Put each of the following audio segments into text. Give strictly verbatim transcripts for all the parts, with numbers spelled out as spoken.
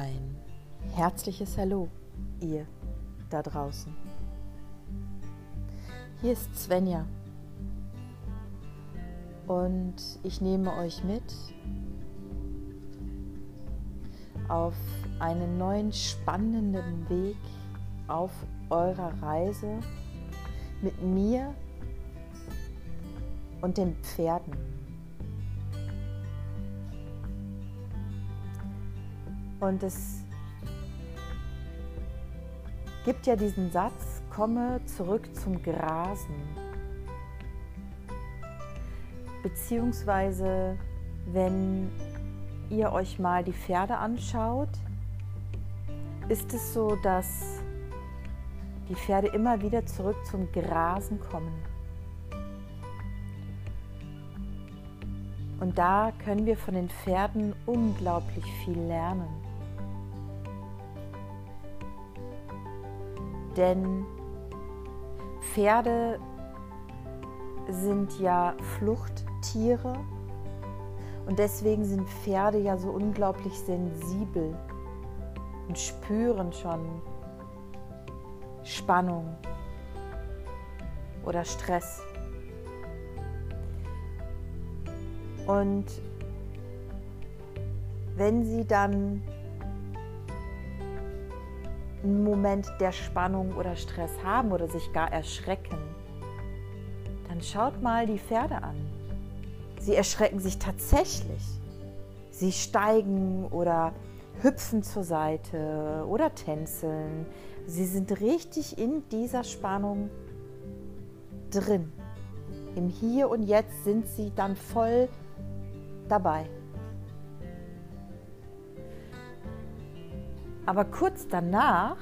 Ein herzliches Hallo, ihr da draußen. Hier ist Svenja und ich nehme euch mit auf einen neuen spannenden Weg auf eurer Reise mit mir und den Pferden. Und es gibt ja diesen Satz, komme zurück zum Grasen. Beziehungsweise, wenn ihr euch mal die Pferde anschaut, ist es so, dass die Pferde immer wieder zurück zum Grasen kommen. Und da können wir von den Pferden unglaublich viel lernen. Denn Pferde sind ja Fluchttiere und deswegen sind Pferde ja so unglaublich sensibel und spüren schon Spannung oder Stress. Und wenn sie dann einen Moment der Spannung oder Stress haben oder sich gar erschrecken, dann schaut mal die Pferde an. Sie erschrecken sich tatsächlich. Sie steigen oder hüpfen zur Seite oder tänzeln. Sie sind richtig in dieser Spannung drin. Im Hier und Jetzt sind sie dann voll dabei. Aber kurz danach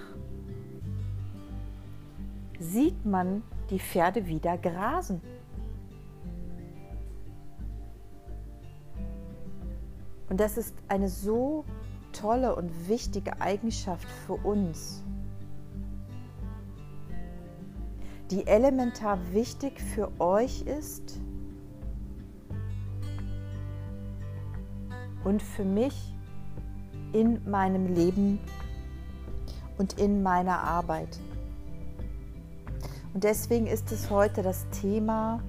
sieht man die Pferde wieder grasen. Und das ist eine so tolle und wichtige Eigenschaft für uns, die elementar wichtig für euch ist und für mich in meinem Leben und in meiner Arbeit. Und deswegen ist es heute das Thema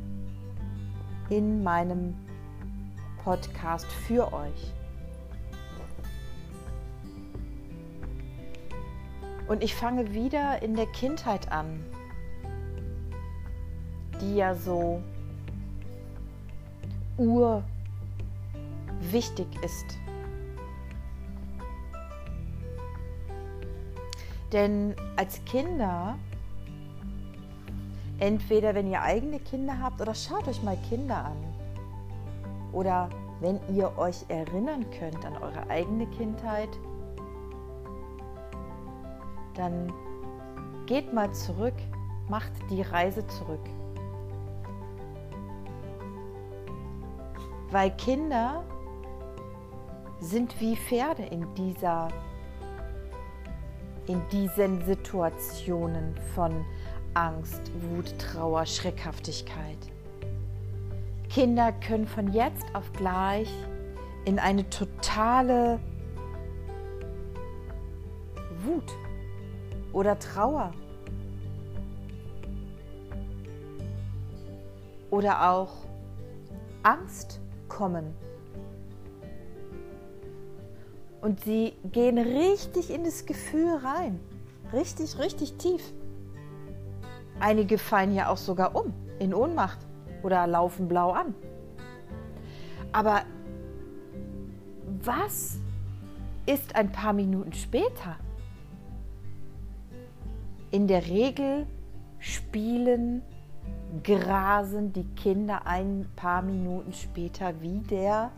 in meinem Podcast für euch. Und ich fange wieder in der Kindheit an, die ja so urwichtig ist. Denn als Kinder, entweder wenn ihr eigene Kinder habt oder schaut euch mal Kinder an oder wenn ihr euch erinnern könnt an eure eigene Kindheit, dann geht mal zurück, macht die Reise zurück. Weil Kinder sind wie Pferde in dieser in diesen Situationen von Angst, Wut, Trauer, Schreckhaftigkeit. Kinder können von jetzt auf gleich in eine totale Wut oder Trauer oder auch Angst kommen. Und sie gehen richtig in das Gefühl rein. Richtig, richtig tief. Einige fallen ja auch sogar um, in Ohnmacht oder laufen blau an. Aber was ist ein paar Minuten später? In der Regel spielen, grasen die Kinder ein paar Minuten später wieder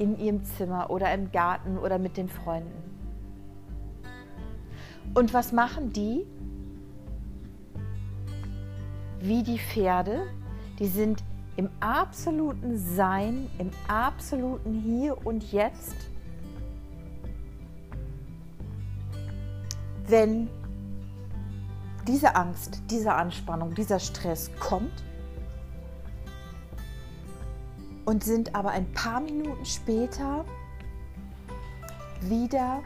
in ihrem Zimmer oder im Garten oder mit den Freunden. Und was machen die? Wie die Pferde, die sind im absoluten Sein, im absoluten Hier und Jetzt. Wenn diese Angst, diese Anspannung, dieser Stress kommt, und sind aber ein paar Minuten später wieder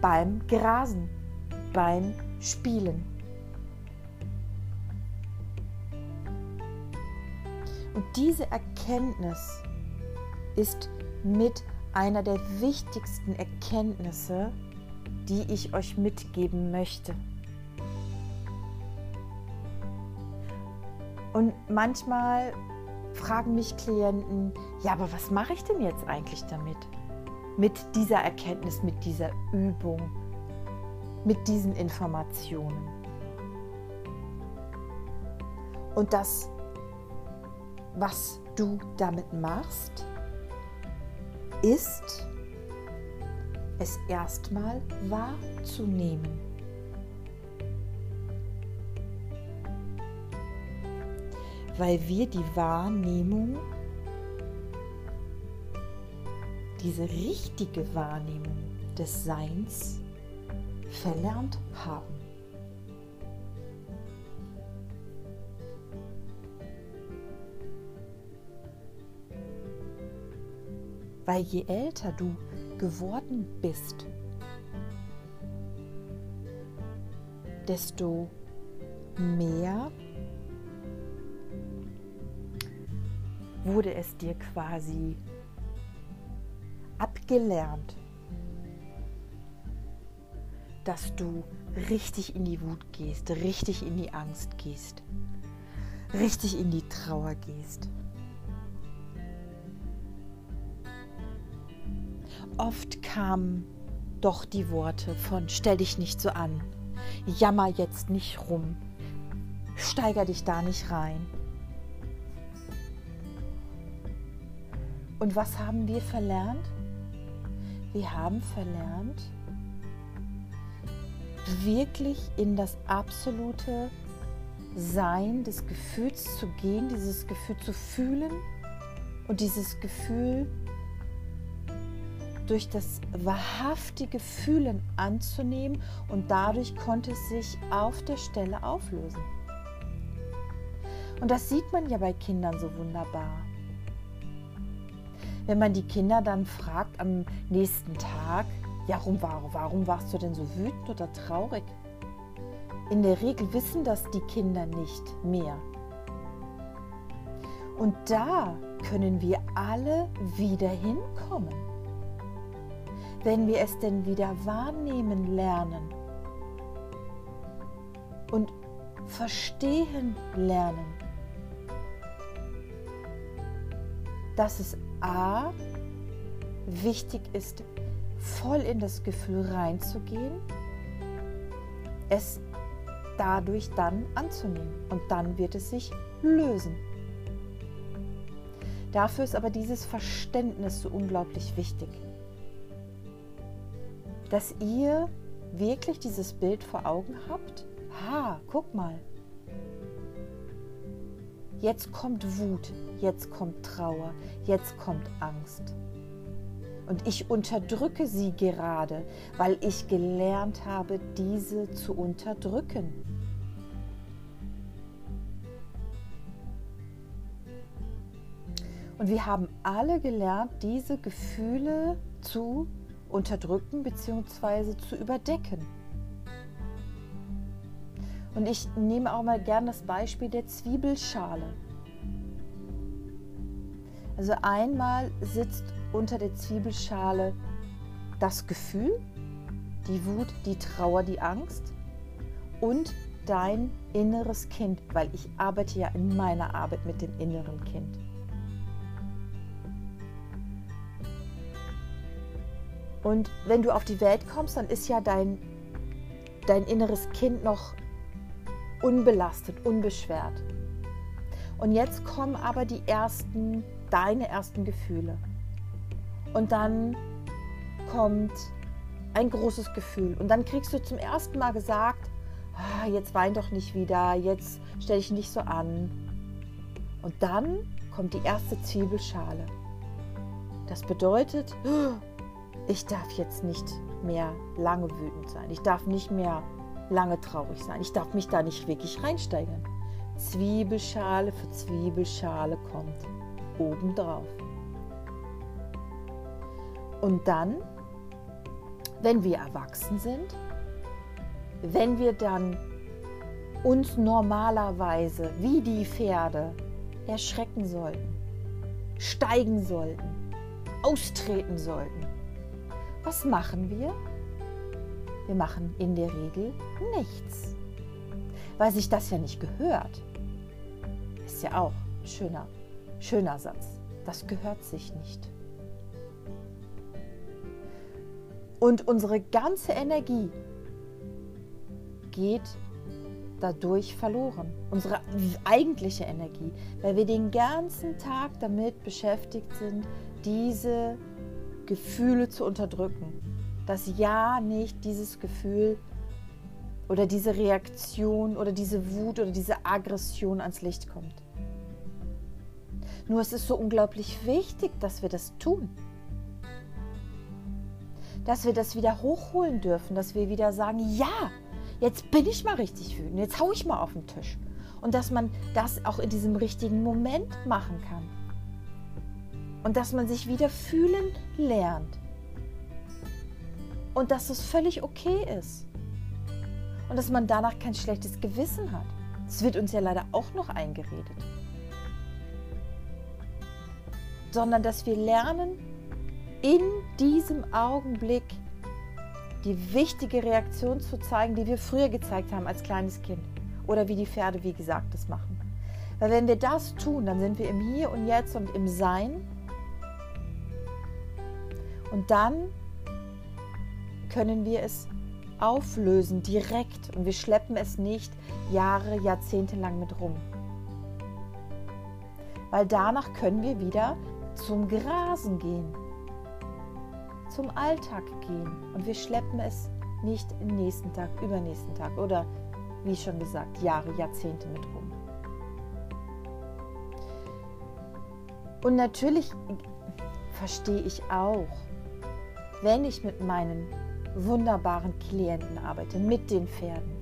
beim Grasen, beim Spielen. Und diese Erkenntnis ist mit einer der wichtigsten Erkenntnisse, die ich euch mitgeben möchte. Und manchmal fragen mich Klienten, ja, aber was mache ich denn jetzt eigentlich damit? Mit dieser Erkenntnis, mit dieser Übung, mit diesen Informationen. Und das, was du damit machst, ist, es erstmal wahrzunehmen. Weil wir die Wahrnehmung, diese richtige Wahrnehmung des Seins verlernt haben. Weil je älter du geworden bist, desto mehr wurde es dir quasi abgelernt, dass du richtig in die Wut gehst, richtig in die Angst gehst, richtig in die Trauer gehst. Oft kamen doch die Worte von stell dich nicht so an, jammer jetzt nicht rum, steiger dich da nicht rein. Und was haben wir verlernt? Wir haben verlernt, wirklich in das absolute Sein des Gefühls zu gehen, dieses Gefühl zu fühlen und dieses Gefühl durch das wahrhaftige Fühlen anzunehmen, und dadurch konnte es sich auf der Stelle auflösen. Und das sieht man ja bei Kindern so wunderbar. Wenn man die Kinder dann fragt am nächsten Tag, ja, warum, warum warst du denn so wütend oder traurig? In der Regel wissen das die Kinder nicht mehr. Und da können wir alle wieder hinkommen, wenn wir es denn wieder wahrnehmen lernen und verstehen lernen, dass es A, wichtig ist, voll in das Gefühl reinzugehen, es dadurch dann anzunehmen, und dann wird es sich lösen. Dafür ist aber dieses Verständnis so unglaublich wichtig, dass ihr wirklich dieses Bild vor Augen habt. Ha, guck mal, jetzt kommt Wut, jetzt kommt Trauer, jetzt kommt Angst. Und ich unterdrücke sie gerade, weil ich gelernt habe, diese zu unterdrücken. Und wir haben alle gelernt, diese Gefühle zu unterdrücken bzw. zu überdecken. Und ich nehme auch mal gern das Beispiel der Zwiebelschale. Also einmal sitzt unter der Zwiebelschale das Gefühl, die Wut, die Trauer, die Angst und dein inneres Kind, weil ich arbeite ja in meiner Arbeit mit dem inneren Kind. Und wenn du auf die Welt kommst, dann ist ja dein, dein inneres Kind noch unbelastet, unbeschwert. Und jetzt kommen aber die ersten, deine ersten Gefühle. Und dann kommt ein großes Gefühl. Und dann kriegst du zum ersten Mal gesagt, ah, jetzt wein doch nicht wieder, jetzt stell dich nicht so an. Und dann kommt die erste Zwiebelschale. Das bedeutet, ich darf jetzt nicht mehr lange wütend sein. Ich darf nicht mehr lange traurig sein. Ich darf mich da nicht wirklich reinsteigern. Zwiebelschale für Zwiebelschale kommt obendrauf. Und dann wenn wir erwachsen sind, wenn wir dann uns normalerweise wie die Pferde erschrecken sollten, steigen sollten, austreten sollten. Was machen wir? Wir machen in der Regel nichts, weil sich das ja nicht gehört. Ist ja auch ein schöner, schöner Satz. Das gehört sich nicht. Und unsere ganze Energie geht dadurch verloren. Unsere eigentliche Energie, weil wir den ganzen Tag damit beschäftigt sind, diese Gefühle zu unterdrücken. Dass ja nicht dieses Gefühl oder diese Reaktion oder diese Wut oder diese Aggression ans Licht kommt. Nur es ist so unglaublich wichtig, dass wir das tun. Dass wir das wieder hochholen dürfen, dass wir wieder sagen, ja, jetzt bin ich mal richtig wütend, jetzt hau ich mal auf den Tisch. Und dass man das auch in diesem richtigen Moment machen kann. Und dass man sich wieder fühlen lernt. Und dass es völlig okay ist. Und dass man danach kein schlechtes Gewissen hat. Das wird uns ja leider auch noch eingeredet. Sondern dass wir lernen, in diesem Augenblick die wichtige Reaktion zu zeigen, die wir früher gezeigt haben als kleines Kind. Oder wie die Pferde, wie gesagt, das machen. Weil wenn wir das tun, dann sind wir im Hier und Jetzt und im Sein. Und dann können wir es auflösen, direkt. Und wir schleppen es nicht Jahre, Jahrzehnte lang mit rum. Weil danach können wir wieder zum Grasen gehen, zum Alltag gehen. Und wir schleppen es nicht im nächsten Tag, übernächsten Tag oder, wie schon gesagt, Jahre, Jahrzehnte mit rum. Und natürlich verstehe ich auch, wenn ich mit meinen wunderbaren Klienten arbeite, mit den Pferden,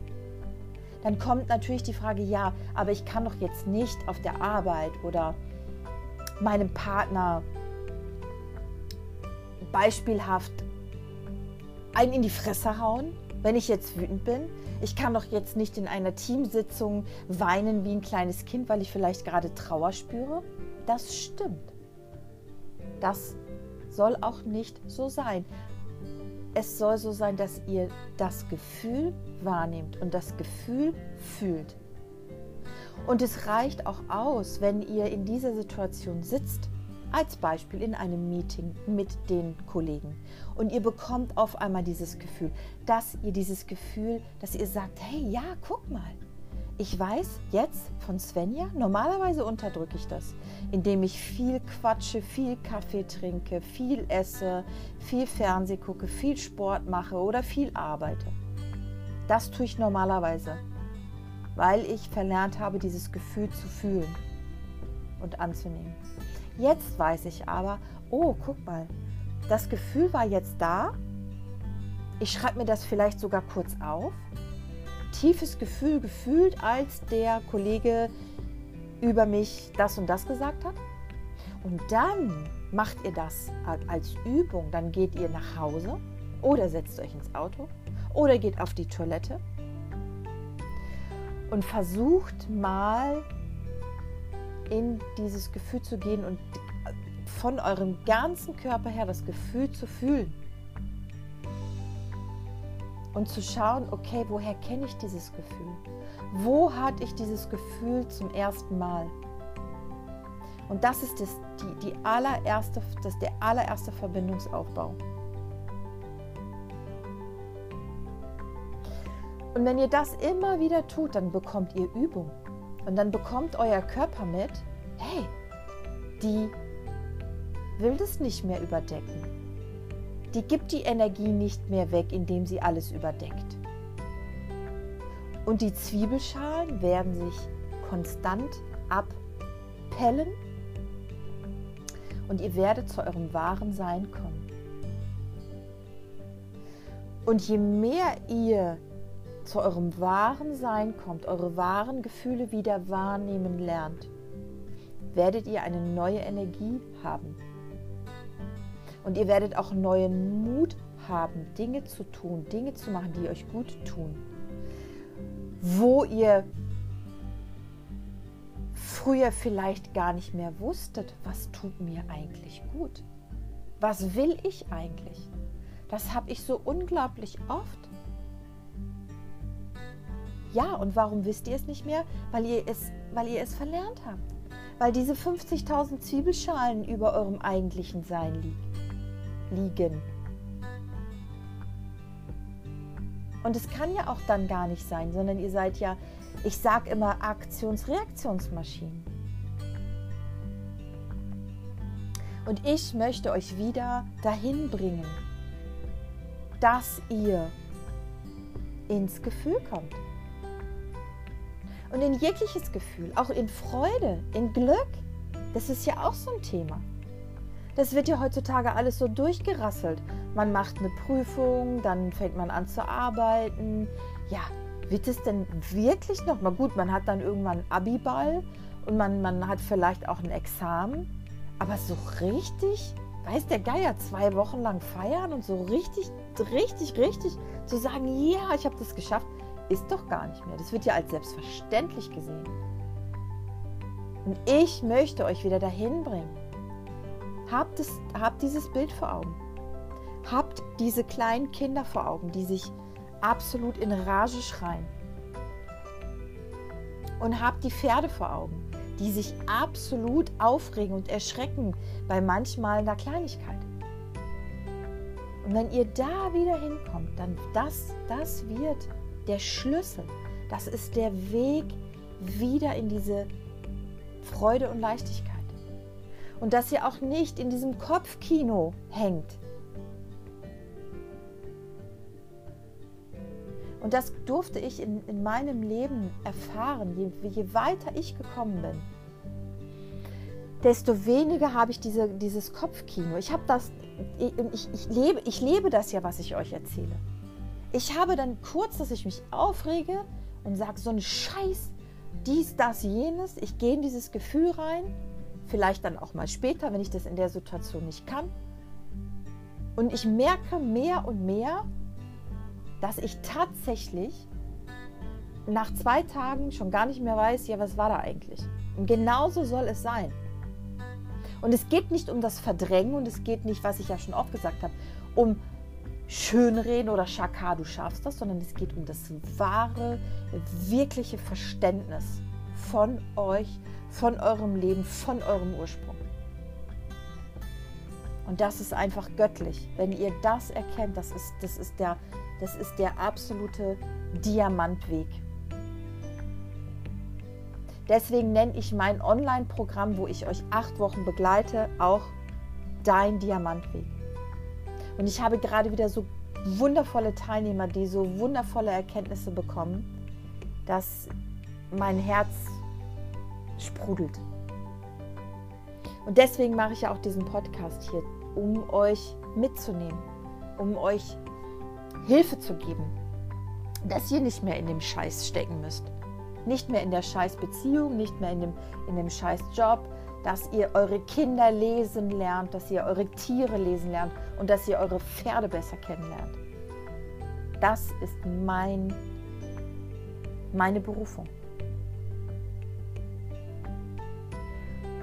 dann kommt natürlich die Frage, ja, aber ich kann doch jetzt nicht auf der Arbeit oder meinem Partner beispielhaft einen in die Fresse hauen, wenn ich jetzt wütend bin. Ich kann doch jetzt nicht in einer Teamsitzung weinen wie ein kleines Kind, weil ich vielleicht gerade Trauer spüre. Das stimmt. Das soll auch nicht so sein. Es soll so sein, dass ihr das Gefühl wahrnehmt und das Gefühl fühlt. Und es reicht auch aus, wenn ihr in dieser Situation sitzt, als Beispiel in einem Meeting mit den Kollegen. Und ihr bekommt auf einmal dieses Gefühl, dass ihr dieses Gefühl, dass ihr sagt, hey, ja, guck mal, ich weiß jetzt von Svenja, normalerweise unterdrücke ich das, indem ich viel quatsche, viel Kaffee trinke, viel esse, viel Fernseh gucke, viel Sport mache oder viel arbeite. Das tue ich normalerweise, weil ich verlernt habe, dieses Gefühl zu fühlen und anzunehmen. Jetzt weiß ich aber, oh, guck mal, das Gefühl war jetzt da. Ich schreibe mir das vielleicht sogar kurz auf. Tiefes Gefühl gefühlt, als der Kollege über mich das und das gesagt hat. Und dann macht ihr das als Übung. Dann geht ihr nach Hause oder setzt euch ins Auto oder geht auf die Toilette und versucht mal in dieses Gefühl zu gehen und von eurem ganzen Körper her das Gefühl zu fühlen. Und zu schauen, okay, woher kenne ich dieses Gefühl? Wo hatte ich dieses Gefühl zum ersten Mal? Und das ist das, die, die allererste, das, der allererste Verbindungsaufbau. Und wenn ihr das immer wieder tut, dann bekommt ihr Übung. Und dann bekommt euer Körper mit, hey, die will das nicht mehr überdecken. Die gibt die Energie nicht mehr weg, indem sie alles überdeckt. Und die Zwiebelschalen werden sich konstant abpellen und ihr werdet zu eurem wahren Sein kommen. Und je mehr ihr zu eurem wahren Sein kommt, eure wahren Gefühle wieder wahrnehmen lernt, werdet ihr eine neue Energie haben. Und ihr werdet auch neuen Mut haben, Dinge zu tun, Dinge zu machen, die euch gut tun, wo ihr früher vielleicht gar nicht mehr wusstet, was tut mir eigentlich gut? Was will ich eigentlich? Das habe ich so unglaublich oft. Ja, und warum wisst ihr es nicht mehr? Weil ihr es, weil ihr es verlernt habt. Weil diese fünfzigtausend Zwiebelschalen über eurem eigentlichen Sein liegen. Und es kann ja auch dann gar nicht sein, sondern ihr seid ja, ich sage immer, Aktions-Reaktionsmaschinen. Und ich möchte euch wieder dahin bringen, dass ihr ins Gefühl kommt. Und in jegliches Gefühl, auch in Freude, in Glück, das ist ja auch so ein Thema. Das wird ja heutzutage alles so durchgerasselt. Man macht eine Prüfung, dann fängt man an zu arbeiten. Ja, wird es denn wirklich noch mal gut? Man hat dann irgendwann einen Abiball und man, man hat vielleicht auch ein Examen. Aber so richtig, weiß der Geier, zwei Wochen lang feiern und so richtig, richtig, richtig zu sagen, ja, ich habe das geschafft, ist doch gar nicht mehr. Das wird ja als selbstverständlich gesehen. Und ich möchte euch wieder dahin bringen. Habt, es, habt dieses Bild vor Augen. Habt diese kleinen Kinder vor Augen, die sich absolut in Rage schreien. Und habt die Pferde vor Augen, die sich absolut aufregen und erschrecken bei manchmal einer Kleinigkeit. Und wenn ihr da wieder hinkommt, dann das, das wird der Schlüssel. Das ist der Weg wieder in diese Freude und Leichtigkeit. Und dass ihr auch nicht in diesem Kopfkino hängt. Und das durfte ich in, in meinem Leben erfahren. Je, je weiter ich gekommen bin, desto weniger habe ich diese, dieses Kopfkino. Ich habe das, ich, ich, lebe, ich lebe das ja, was ich euch erzähle. Ich habe dann kurz, dass ich mich aufrege und sage, so ein Scheiß, dies, das, jenes. Ich gehe in dieses Gefühl rein, vielleicht dann auch mal später, wenn ich das in der Situation nicht kann. Und ich merke mehr und mehr, dass ich tatsächlich nach zwei Tagen schon gar nicht mehr weiß, ja, was war da eigentlich? Und genauso soll es sein. Und es geht nicht um das Verdrängen und es geht nicht, was ich ja schon oft gesagt habe, um Schönreden oder Schaka, du schaffst das, sondern es geht um das wahre, wirkliche Verständnis von euch, von eurem Leben, von eurem Ursprung. Und das ist einfach göttlich. Wenn ihr das erkennt, das ist, das ist der Das ist der absolute Diamantweg. Deswegen nenne ich mein Online-Programm, wo ich euch acht Wochen begleite, auch Dein Diamantweg. Und ich habe gerade wieder so wundervolle Teilnehmer, die so wundervolle Erkenntnisse bekommen, dass mein Herz sprudelt. Und deswegen mache ich ja auch diesen Podcast hier, um euch mitzunehmen, um euch Hilfe zu geben, dass ihr nicht mehr in dem Scheiß stecken müsst. Nicht mehr in der Scheißbeziehung, nicht mehr in dem, in dem Scheißjob, dass ihr eure Kinder lesen lernt, dass ihr eure Tiere lesen lernt und dass ihr eure Pferde besser kennenlernt. Das ist mein, meine Berufung.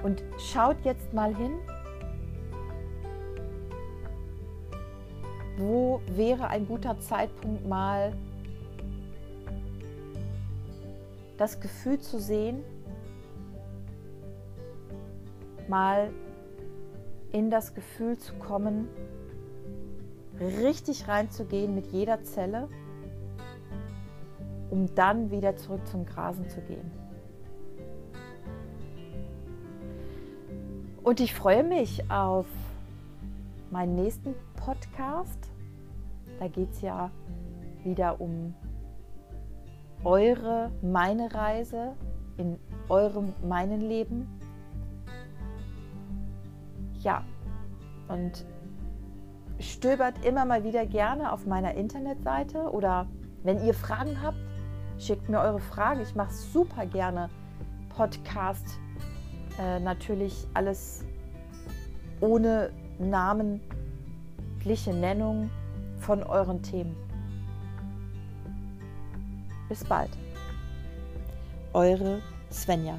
Und schaut jetzt mal hin, wo wäre ein guter Zeitpunkt, mal das Gefühl zu sehen, mal in das Gefühl zu kommen, richtig reinzugehen mit jeder Zelle, um dann wieder zurück zum Grasen zu gehen. Und ich freue mich auf meinen nächsten Podcast. Da geht es ja wieder um eure, meine Reise in eurem, meinen Leben. Ja, und stöbert immer mal wieder gerne auf meiner Internetseite oder wenn ihr Fragen habt, schickt mir eure Fragen. Ich mache super gerne Podcast, äh, natürlich alles ohne Namen, Nennung, von euren Themen. Bis bald. Eure Svenja.